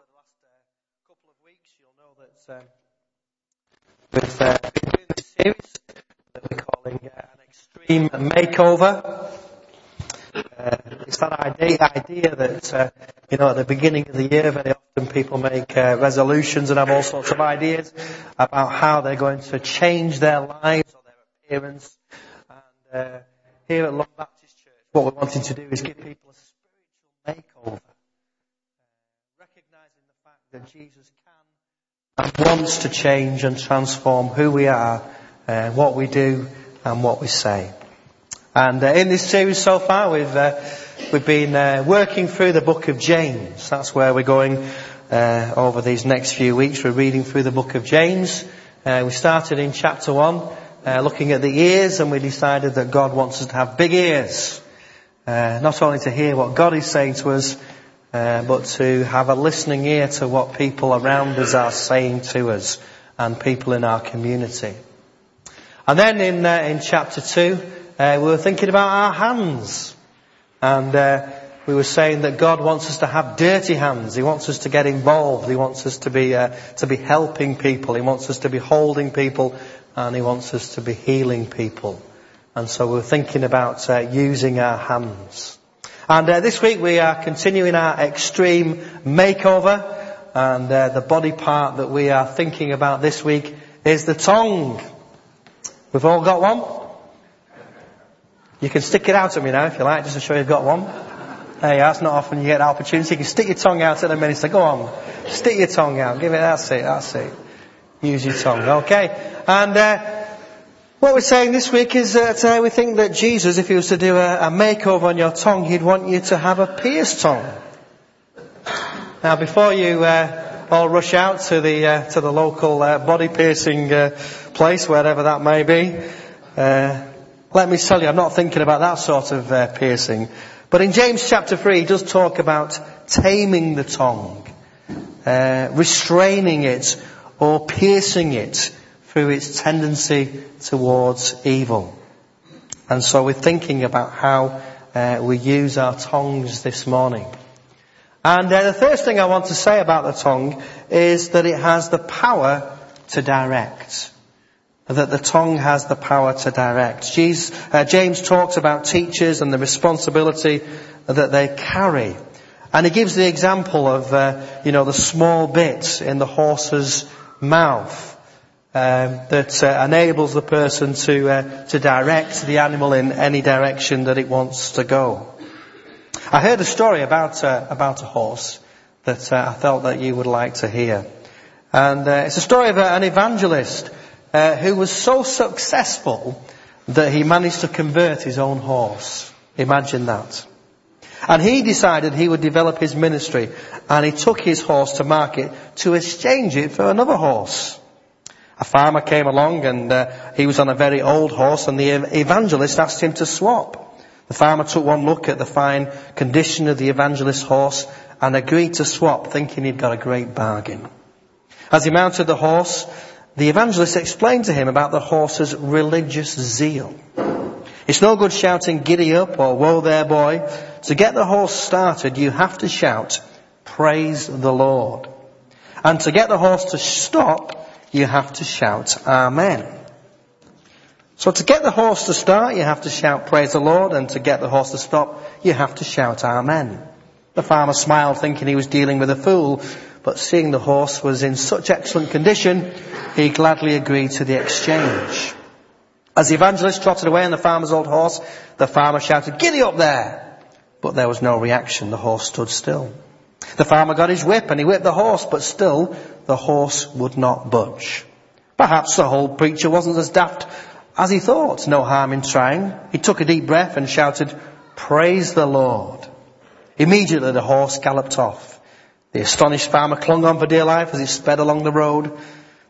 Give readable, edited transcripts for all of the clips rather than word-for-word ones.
for the last couple of weeks, you'll know that we've been doing this series that we're calling an extreme makeover. It's that idea that, at the beginning of the year, very often people make resolutions and have all sorts of ideas about how they're going to change their lives or their appearance. And here at Long Baptist Church, what we're wanting to do is give people a spiritual makeover, recognizing the fact that Jesus can and wants to change and transform who we are, what we do and what we say. And in this series so far, we've been working through the book of James. That's where we're going over these next few weeks. We're reading through the book of James. We started in chapter 1, looking at the ears, and we decided that God wants us to have big ears. Not only to hear what God is saying to us, but to have a listening ear to what people around us are saying to us and people in our community. And then in chapter 2... we were thinking about our hands, and we were saying that God wants us to have dirty hands. He wants us to get involved. He wants us to be helping people. He wants us to be holding people, and he wants us to be healing people. And so we were thinking about using our hands. And this week we are continuing our extreme makeover, and the body part that we are thinking about this week is the tongue. We've all got one. You can stick it out at me now if you like, just to show you've got one. There you are, it's not often you get that opportunity. You can stick your tongue out at a minute, so go on. Stick your tongue out, give it, that's it. Use your tongue, okay. And what we're saying this week is that we think that Jesus, if he was to do a makeover on your tongue, he'd want you to have a pierced tongue. Now before you all rush out to the local body piercing place, wherever that may be, let me tell you, I'm not thinking about that sort of piercing. But in James chapter 3, he does talk about taming the tongue, restraining it or piercing it through its tendency towards evil. And so we're thinking about how we use our tongues this morning. And the first thing I want to say about the tongue is that it has the power to direct. That the tongue has the power to direct. James talks about teachers and the responsibility that they carry. And he gives the example of, the small bit in the horse's mouth that enables the person to direct the animal in any direction that it wants to go. I heard a story about a horse that I felt that you would like to hear. And it's a story of an evangelist who was so successful that he managed to convert his own horse. Imagine that. And he decided he would develop his ministry, and he took his horse to market to exchange it for another horse. A farmer came along, and he was on a very old horse, and the evangelist asked him to swap. The farmer took one look at the fine condition of the evangelist's horse and agreed to swap, thinking he'd got a great bargain. As he mounted the horse, the evangelist explained to him about the horse's religious zeal. It's no good shouting, "Giddy up," or "Whoa there, boy." To get the horse started, you have to shout, "Praise the Lord." And to get the horse to stop, you have to shout, "Amen." So to get the horse to start, you have to shout, "Praise the Lord." And to get the horse to stop, you have to shout, "Amen." The farmer smiled, thinking he was dealing with a fool. But seeing the horse was in such excellent condition, he gladly agreed to the exchange. As the evangelist trotted away on the farmer's old horse, the farmer shouted, "Giddy up there!" But there was no reaction. The horse stood still. The farmer got his whip and he whipped the horse, but still the horse would not budge. Perhaps the whole preacher wasn't as daft as he thought. No harm in trying. He took a deep breath and shouted, "Praise the Lord." Immediately the horse galloped off. The astonished farmer clung on for dear life as it sped along the road.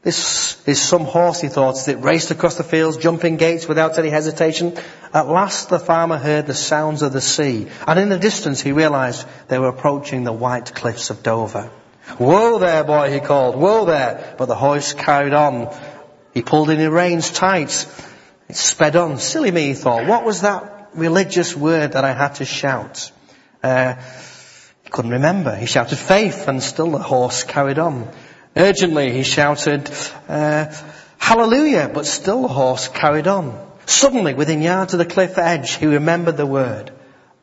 "This is some horse," he thought, as it raced across the fields, jumping gates without any hesitation. At last the farmer heard the sounds of the sea, and in the distance he realized they were approaching the white cliffs of Dover. "Whoa there, boy," he called, "whoa there." But the horse carried on. He pulled in the reins tight. It sped on. "Silly me," he thought. "What was that religious word that I had to shout? couldn't remember. He shouted faith, and still the horse carried on. Urgently, he shouted hallelujah, but still the horse carried on. Suddenly, within yards of the cliff edge, he remembered the word,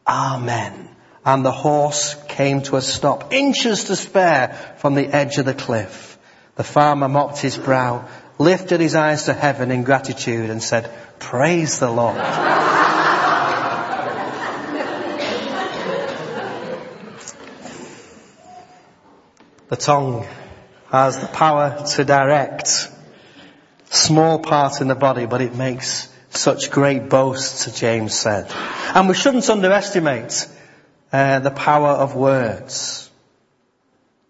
Amen. And the horse came to a stop, inches to spare from the edge of the cliff. The farmer mopped his brow, lifted his eyes to heaven in gratitude and said, Praise the Lord. The tongue has the power to direct. Small part in the body, but it makes such great boasts, James said. And we shouldn't underestimate the power of words.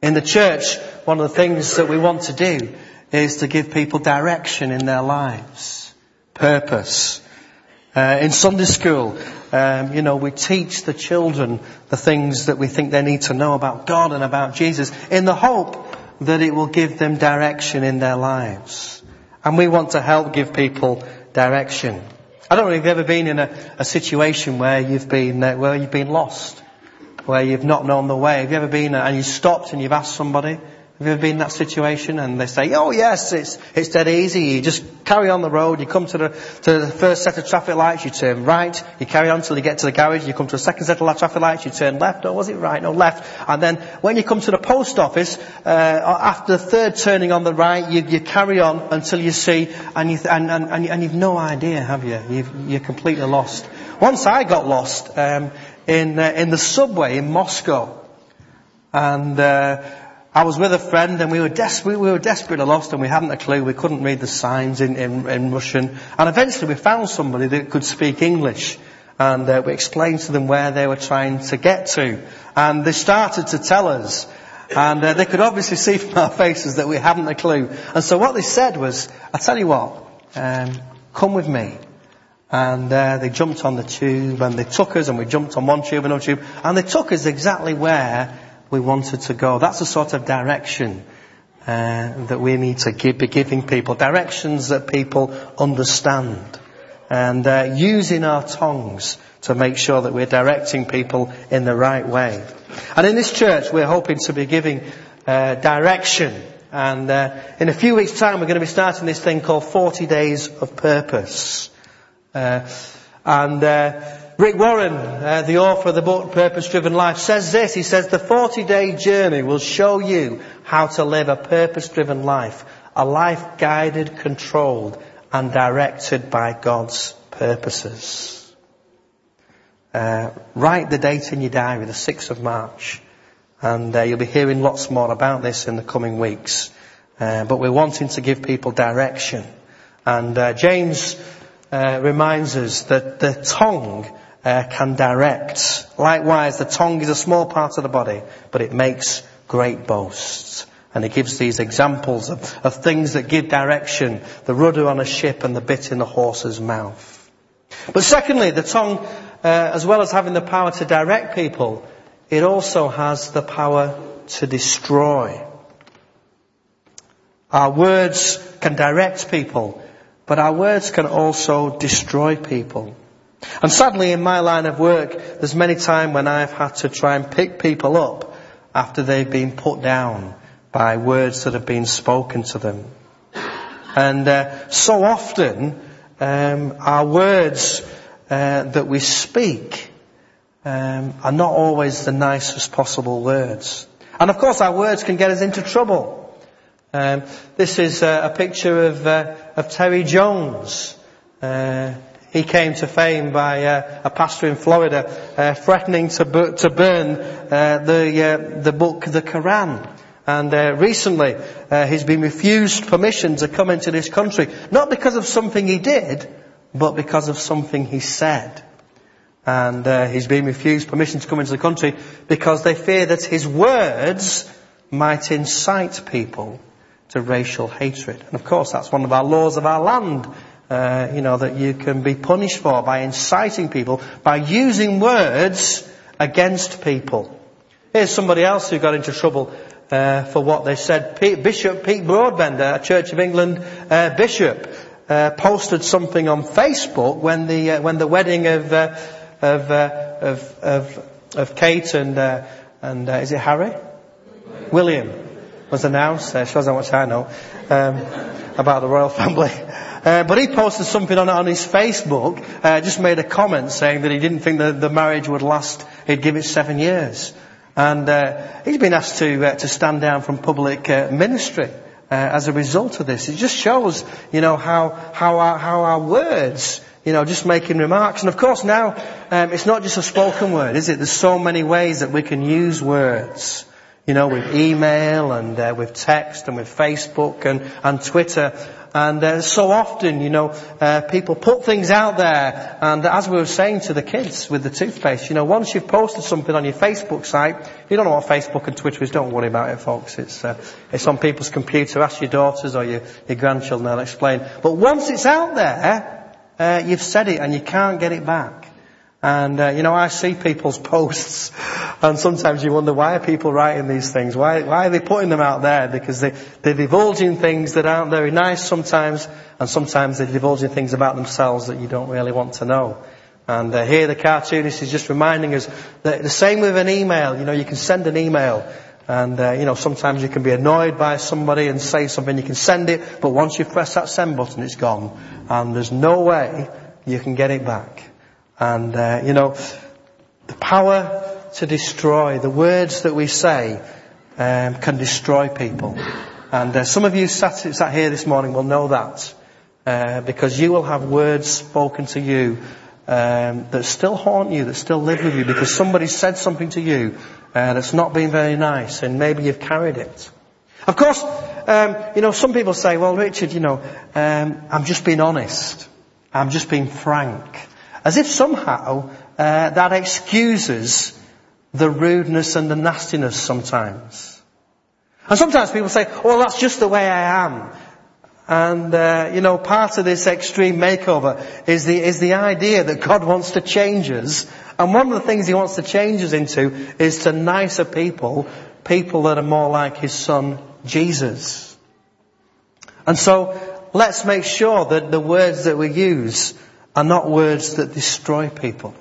In the church, one of the things that we want to do is to give people direction in their lives, purpose. In Sunday school, we teach the children the things that we think they need to know about God and about Jesus in the hope that it will give them direction in their lives. And we want to help give people direction. I don't know if you've ever been in a situation where you've been lost, where you've not known the way. Have you ever been and you stopped and you've asked somebody? Have you ever been in that situation? And they say, oh yes, it's dead easy. You just carry on the road. You come to the first set of traffic lights, you turn right. You carry on till you get to the garage. You come to the second set of traffic lights, you turn left. Or was it right? No, left. And then when you come to the post office, after the third turning on the right, you carry on until you see, and you've no idea, have you? You're completely lost. Once I got lost in the subway in Moscow, and I was with a friend and we were desperately lost and we hadn't a clue. We couldn't read the signs in Russian. And eventually we found somebody that could speak English. And we explained to them where they were trying to get to. And they started to tell us. And they could obviously see from our faces that we hadn't a clue. And so what they said was, I tell you what, come with me. And they jumped on the tube and they took us and we jumped on one tube and another tube. And they took us exactly where we wanted to go. That's the sort of direction that we need to be giving people. Directions that people understand. And using our tongues to make sure that we're directing people in the right way. And in this church we're hoping to be giving direction. And in a few weeks' time we're going to be starting this thing called 40 Days of Purpose. Rick Warren, the author of the book Purpose Driven Life, says this. He says, the 40-day journey will show you how to live a purpose-driven life, a life guided, controlled and directed by God's purposes. Write the date in your diary, the 6th of March, and you'll be hearing lots more about this in the coming weeks. But we're wanting to give people direction. And James reminds us that the tongue can direct. Likewise, the tongue is a small part of the body, but it makes great boasts. And he gives these examples of things that give direction, the rudder on a ship and the bit in the horse's mouth. But secondly, the tongue, as well as having the power to direct people, it also has the power to destroy. Our words can direct people, but our words can also destroy people. And sadly, in my line of work, there's many times when I've had to try and pick people up after they've been put down by words that have been spoken to them. And so often, our words that we speak are not always the nicest possible words. And of course, our words can get us into trouble. This is a picture of Terry Jones. He came to fame by a pastor in Florida threatening to burn the book, the Quran. And recently he's been refused permission to come into this country, not because of something he did, but because of something he said. And he's been refused permission to come into the country because they fear that his words might incite people to racial hatred. And of course that's one of our laws of our land, that you can be punished for by inciting people, by using words against people. Here's somebody else who got into trouble for what they said. Pete Broadbender, a Church of England bishop, posted something on Facebook when the wedding of Kate and and is it Harry? William was announced, shows how much I know, about the royal family. But he posted something on his Facebook, just made a comment saying that he didn't think that the marriage would last, he'd give it 7 years. And he's been asked to stand down from public ministry as a result of this. It just shows, you know, how our words, you know, just making remarks. And of course now, it's not just a spoken word, is it? There's so many ways that we can use words. You know, with email and with text and with Facebook and Twitter. And so often, you know, people put things out there. And as we were saying to the kids with the toothpaste, you know, once you've posted something on your Facebook site, you don't know what Facebook and Twitter is. Don't worry about it, folks. It's on people's computer. Ask your daughters or your grandchildren. They'll explain. But once it's out there, you've said it and you can't get it back. And, you know, I see people's posts and sometimes you wonder, why are people writing these things? Why are they putting them out there? Because they're divulging things that aren't very nice sometimes, and sometimes they're divulging things about themselves that you don't really want to know. And here the cartoonist is just reminding us that the same with an email. You know, you can send an email and, you know, sometimes you can be annoyed by somebody and say something. You can send it, but once you press that send button, it's gone. And there's no way you can get it back. And, you know, the power to destroy, the words that we say can destroy people. And some of you sat here this morning will know that because you will have words spoken to you that still haunt you, that still live with you, because somebody said something to you that's not been very nice, and maybe you've carried it. Of course, you know, some people say, well, Richard, you know, I'm just being honest. I'm just being frank. As if somehow that excuses the rudeness and the nastiness sometimes. And sometimes people say, oh, well, that's just the way I am. And, you know, part of this extreme makeover is the idea that God wants to change us. And one of the things he wants to change us into is to nicer people that are more like his son, Jesus. And so let's make sure that the words that we use are not words that destroy people,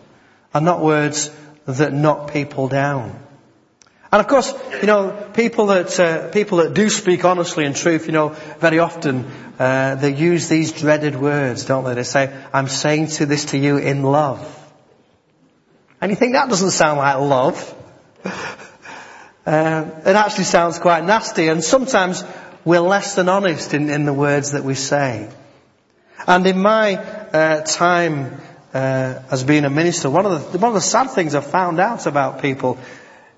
are not words that knock people down. And of course, you know, people that do speak honestly and truth, you know, very often they use these dreaded words, don't they? They say, "I'm saying this to you in love," and you think that doesn't sound like love. It actually sounds quite nasty. And sometimes we're less than honest in the words that we say. And in my time as being a minister, one of the sad things I've found out about people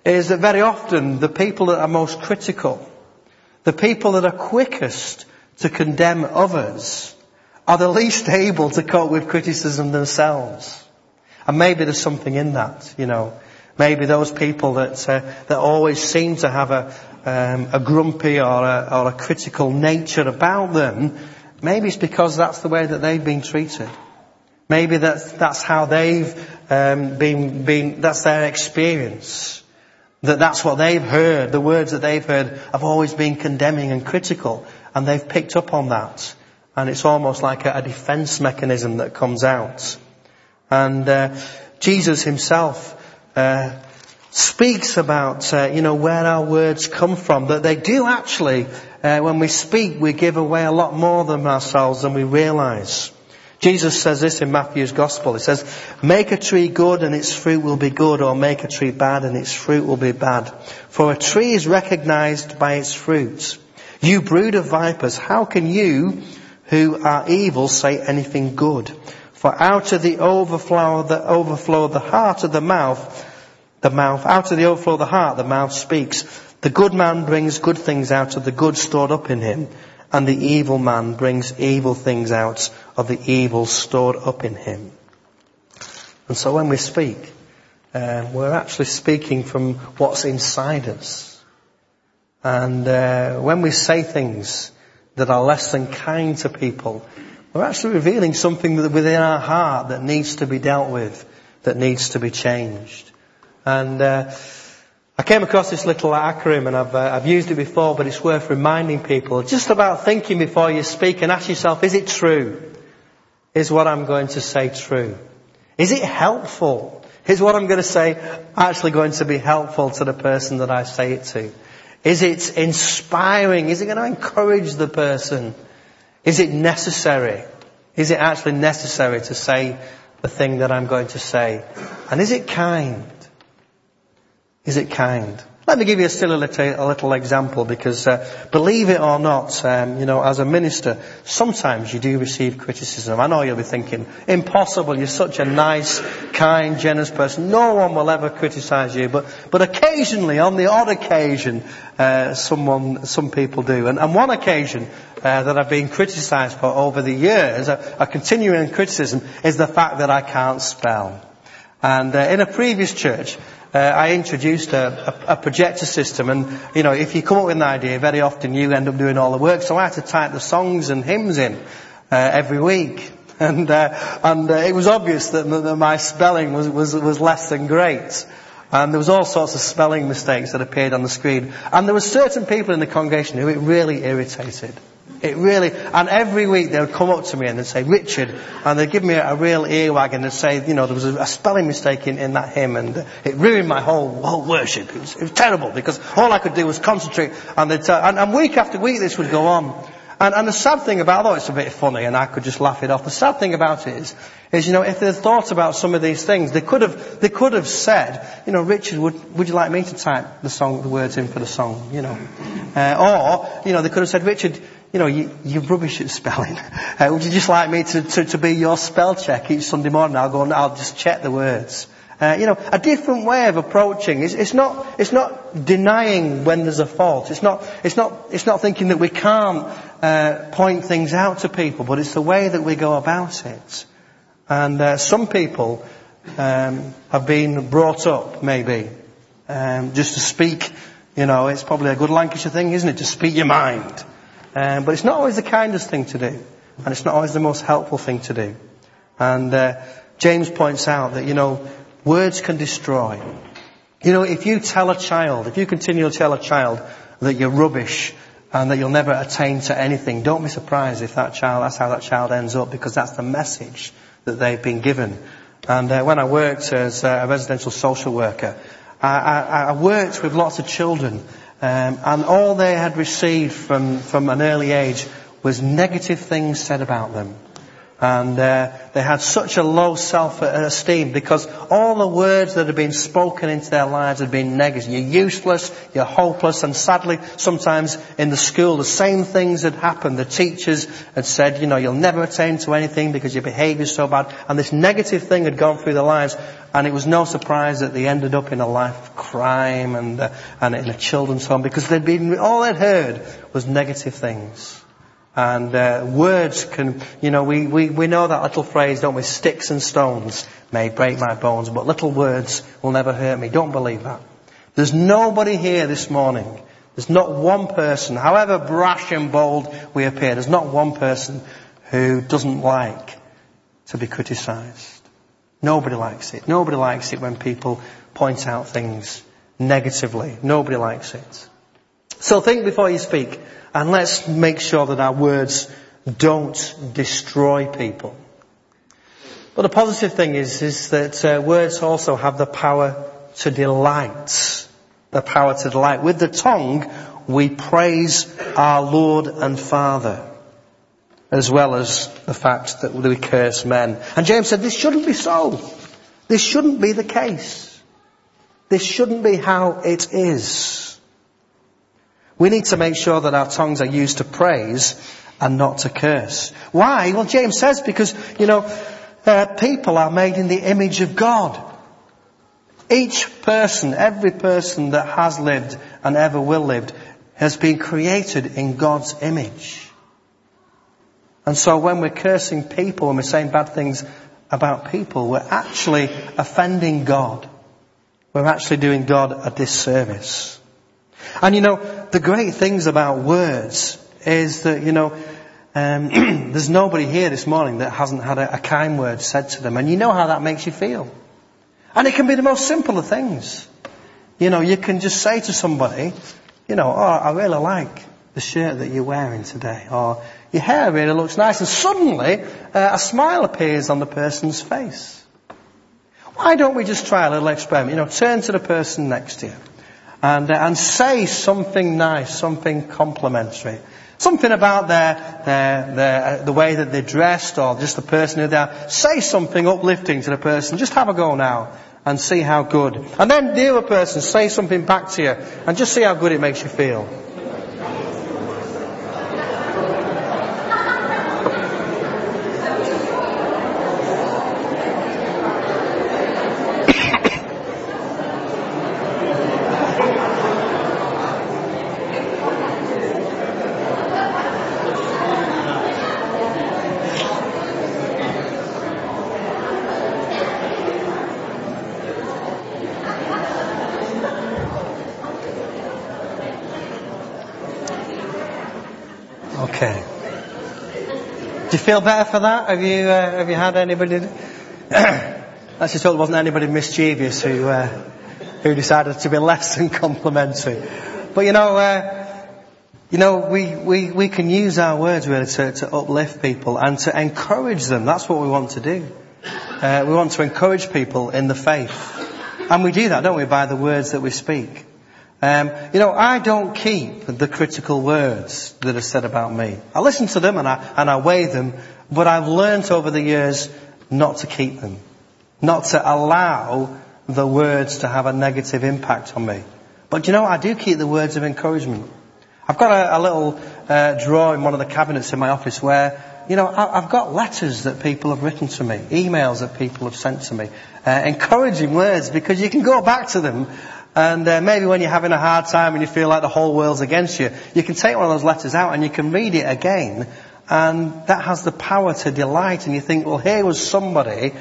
is that very often the people that are most critical, the people that are quickest to condemn others, are the least able to cope with criticism themselves. And maybe there's something in that, you know. Maybe those people that always seem to have a grumpy or a critical nature about them. Maybe it's because that's the way that they've been treated. Maybe that's how they've been. That's their experience. That's what they've heard. The words that they've heard have always been condemning and critical, and they've picked up on that. And it's almost like a defense mechanism that comes out. And Jesus himself speaks about you know, where our words come from. That they do actually. When we speak, we give away a lot more than ourselves than we realise. Jesus says this in Matthew's Gospel. He says, "Make a tree good and its fruit will be good, or make a tree bad and its fruit will be bad. For a tree is recognised by its fruit. You brood of vipers, how can you, who are evil, say anything good? For out of the overflow of the heart of the mouth speaks. The good man brings good things out of the good stored up in him, and the evil man brings evil things out of the evil stored up in him." And so when we speak, we're actually speaking from what's inside us. And when we say things that are less than kind to people, we're actually revealing something within our heart that needs to be dealt with, that needs to be changed. And I came across this little acronym, and I've used it before, but it's worth reminding people just about thinking before you speak and ask yourself, is it true? Is what I'm going to say true? Is it helpful? Is what I'm going to say actually going to be helpful to the person that I say it to? Is it inspiring? Is it going to encourage the person? Is it necessary? Is it actually necessary to say the thing that I'm going to say? And is it kind? Is it kind? Let me give you still a little example, because believe it or not, as a minister, sometimes you do receive criticism. I know you'll be thinking, impossible, you're such a nice, kind, generous person. No one will ever criticize you. But occasionally, on the odd occasion, some people do. And one occasion that I've been criticized for over the years, a continuing criticism, is the fact that I can't spell. And in a previous church, I introduced a projector system, and if you come up with an idea, very often you end up doing all the work. So I had to type the songs and hymns in every week, and it was obvious that my spelling was less than great, and there was all sorts of spelling mistakes that appeared on the screen. And there were certain people in the congregation who it really irritated. And every week they would come up to me and they'd say, Richard, and they'd give me a real earwag, and they'd say, there was a spelling mistake in that hymn, and it ruined my whole worship. It was terrible, because all I could do was concentrate, and week after week this would go on. And the sad thing about, although it's a bit funny and I could just laugh it off, the sad thing about it is, if they'd thought about some of these things, they could have said, Richard, would you like me to type the words in for the song, or they could have said, Richard, you're rubbish at spelling. Would you just like me to be your spell check each Sunday morning? I'll go and I'll just check the words. A different way of approaching. It's not denying when there's a fault. It's not thinking that we can't point things out to people, but it's the way that we go about it. And some people have been brought up, maybe, just to speak. It's probably a good Lancashire thing, isn't it? To speak your mind. But it's not always the kindest thing to do, and it's not always the most helpful thing to do. And James points out that, words can destroy. If you continually tell a child that you're rubbish and that you'll never attain to anything, don't be surprised if that's how that child ends up, because that's the message that they've been given. And when I worked as a residential social worker, I worked with lots of children. And all they had received from an early age was negative things said about them. And they had such a low self-esteem, because all the words that had been spoken into their lives had been negative. You're useless, you're hopeless, and sadly, sometimes in the school, the same things had happened. The teachers had said, you'll never attain to anything because your behaviour's so bad. And this negative thing had gone through their lives, and it was no surprise that they ended up in a life of crime and in a children's home, because all they'd heard was negative things. And words can, we know that little phrase, don't we? Sticks and stones may break my bones, but little words will never hurt me. Don't believe that. There's nobody here this morning. There's not one person, however brash and bold we appear, there's not one person who doesn't like to be criticised. Nobody likes it. Nobody likes it when people point out things negatively. Nobody likes it. So think before you speak. And let's make sure that our words don't destroy people. But the positive thing is that words also have the power to delight. The power to delight. With the tongue, we praise our Lord and Father, as well as the fact that we curse men. And James said, this shouldn't be so. This shouldn't be the case. This shouldn't be how it is. We need to make sure that our tongues are used to praise and not to curse. Why? Well, James says because, people are made in the image of God. Each person, every person that has lived and ever will live, has been created in God's image. And so when we're cursing people and we're saying bad things about people, we're actually offending God. We're actually doing God a disservice. And the great things about words is that, there's nobody here this morning that hasn't had a kind word said to them. And how that makes you feel. And it can be the most simple of things. You can just say to somebody, oh, I really like the shirt that you're wearing today. Or, your hair really looks nice. And suddenly, a smile appears on the person's face. Why don't we just try a little experiment? You know, turn to the person next to you and say something nice, something complimentary. Something about the way that they're dressed or just the person who they are. Say something uplifting to the person. Just have a go now and see how good. And then the other person, say something back to you and just see how good it makes you feel. Okay. Do you feel better for that? Have you had anybody? Let's just hope it wasn't anybody mischievous who decided to be less than complimentary. But we can use our words really to uplift people and to encourage them. That's what we want to do. We want to encourage people in the faith, and we do that, don't we, by the words that we speak. I don't keep the critical words that are said about me. I listen to them and I weigh them, but I've learnt over the years not to keep them. Not to allow the words to have a negative impact on me. But I do keep the words of encouragement. I've got a little drawer in one of the cabinets in my office where, I've got letters that people have written to me, emails that people have sent to me, encouraging words, because you can go back to them. And maybe when you're having a hard time and you feel like the whole world's against you, you can take one of those letters out and you can read it again. And that has the power to delight. And you think, well, here was somebody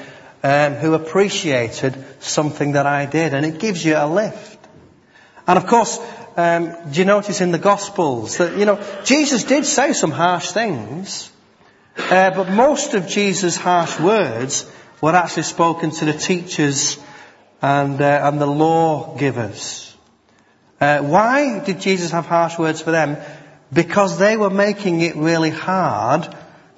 who appreciated something that I did. And it gives you a lift. And of course, do you notice in the Gospels that, Jesus did say some harsh things. But most of Jesus' harsh words were actually spoken to the teachers and the law givers. Why did Jesus have harsh words for them? Because they were making it really hard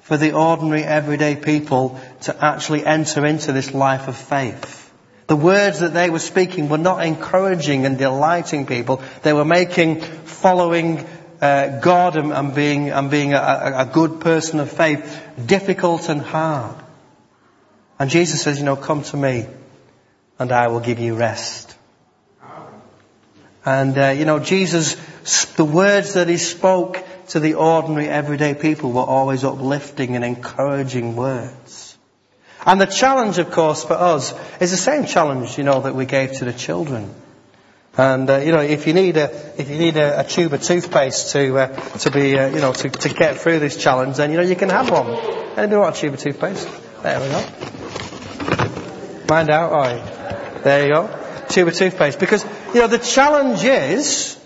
for the ordinary, everyday people to actually enter into this life of faith. The words that they were speaking were not encouraging and delighting people. They were making following God and being a good person of faith difficult and hard. And Jesus says, come to me, and I will give you rest. And, Jesus, the words that he spoke to the ordinary, everyday people were always uplifting and encouraging words. And the challenge, of course, for us is the same challenge, that we gave to the children. And, if you need a tube of toothpaste to get through this challenge, then, you can have one. Anybody want a tube of toothpaste? There we go. Mind out, all right. There you go. Tube of toothpaste. Because, the challenge is,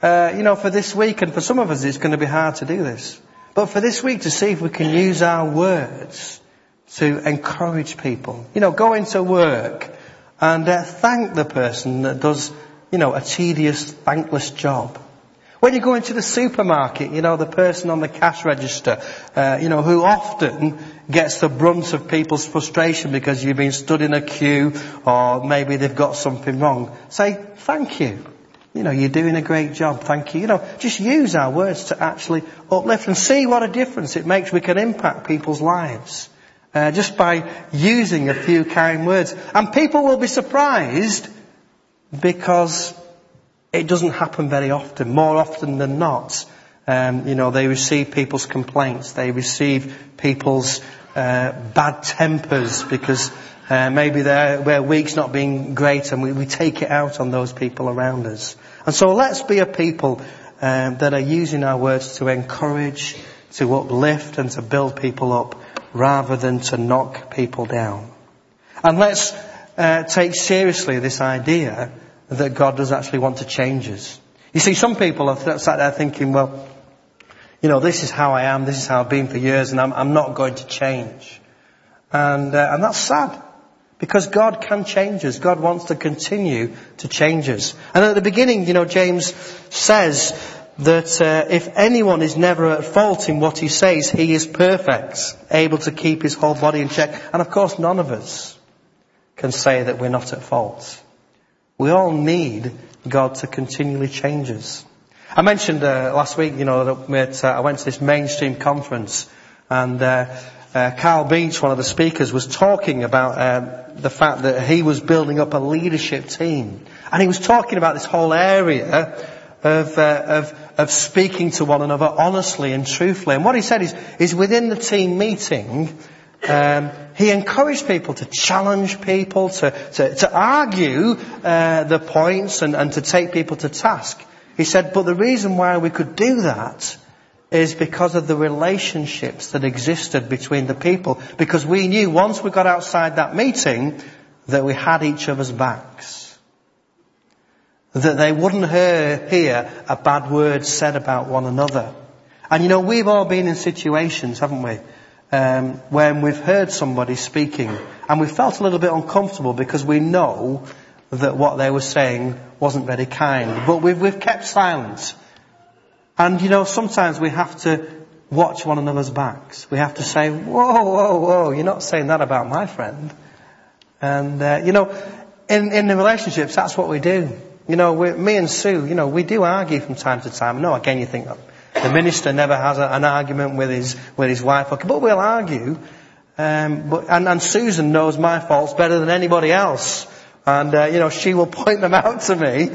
for this week, and for some of us it's going to be hard to do this, but for this week to see if we can use our words to encourage people. Go into work and thank the person that does, a tedious, thankless job. When you go into the supermarket, the person on the cash register, who often gets the brunt of people's frustration because you've been stood in a queue or maybe they've got something wrong. Say, thank you. You're doing a great job. Thank you. Just use our words to actually uplift and see what a difference it makes. We can impact people's lives just by using a few kind words. And people will be surprised because it doesn't happen very often. More often than not, they receive people's complaints. They receive people's bad tempers because maybe their week's not been great, and we take it out on those people around us. And so let's be a people that are using our words to encourage, to uplift, and to build people up rather than to knock people down. And let's take seriously this idea that God does actually want to change us. You see, some people are sat there thinking, well, this is how I am, this is how I've been for years, and I'm not going to change. And that's sad, because God can change us. God wants to continue to change us. And at the beginning, James says that if anyone is never at fault in what he says, he is perfect, able to keep his whole body in check. And of course, none of us can say that we're not at fault. We all need God to continually change us. I mentioned last week, that I went to this mainstream conference, and Carl Beach, one of the speakers, was talking about the fact that he was building up a leadership team, and he was talking about this whole area of speaking to one another honestly and truthfully. And what he said is within the team meeting, he encouraged people to challenge people, to argue the points and to take people to task. He said, but the reason why we could do that is because of the relationships that existed between the people. Because we knew once we got outside that meeting that we had each other's backs. That they wouldn't hear a bad word said about one another. And we've all been in situations, haven't we? When we've heard somebody speaking and we felt a little bit uncomfortable because we know that what they were saying wasn't very kind. But we've kept silent. And sometimes we have to watch one another's backs. We have to say, whoa, whoa, whoa, you're not saying that about my friend. And, in the relationships, that's what we do. Me and Sue, we do argue from time to time. No, again, you think the minister never has an argument with his wife. Okay, but we'll argue. But Susan knows my faults better than anybody else. And, she will point them out to me.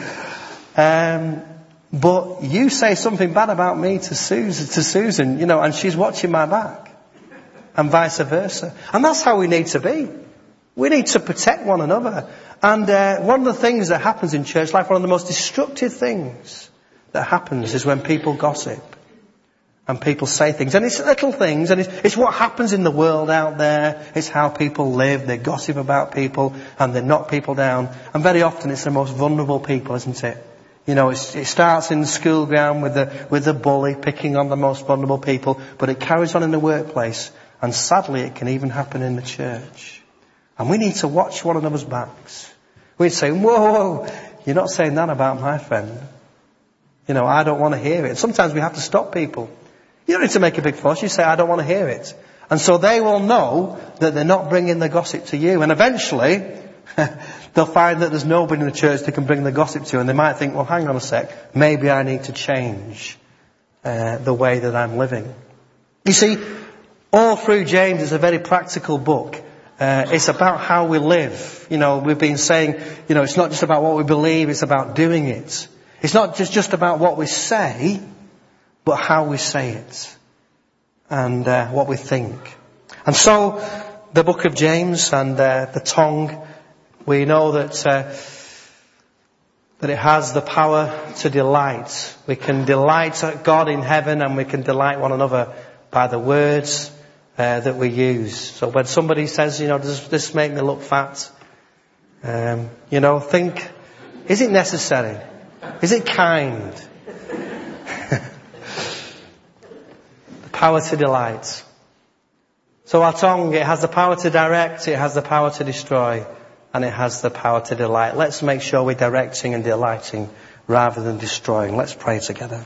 But you say something bad about me to Susan, and she's watching my back. And vice versa. And that's how we need to be. We need to protect one another. And one of the things that happens in church life, one of the most destructive things that happens is when people gossip. And people say things. And it's little things. And it's what happens in the world out there. It's how people live. They gossip about people. And they knock people down. And very often it's the most vulnerable people, isn't it? It starts in the school ground with the bully picking on the most vulnerable people, but it carries on in the workplace, and sadly it can even happen in the church. And we need to watch one another's backs. We'd say, whoa, you're not saying that about my friend. I don't want to hear it. Sometimes we have to stop people. You don't need to make a big fuss. You say, I don't want to hear it. And so they will know that they're not bringing the gossip to you, and eventually they'll find that there's nobody in the church they can bring the gossip to, and they might think, well, hang on a sec, maybe I need to change the way that I'm living. You see, all through James is a very practical book. It's about how we live. We've been saying, it's not just about what we believe, it's about doing it. It's not just about what we say, but how we say it and what we think. And so, the book of James and the tongue, we know that it has the power to delight. We can delight God in heaven, and we can delight one another by the words that we use. So when somebody says, does this make me look fat? Think, is it necessary? Is it kind? The power to delight. So our tongue, it has the power to direct, it has the power to destroy, and it has the power to delight. Let's make sure we're directing and delighting rather than destroying. Let's pray together.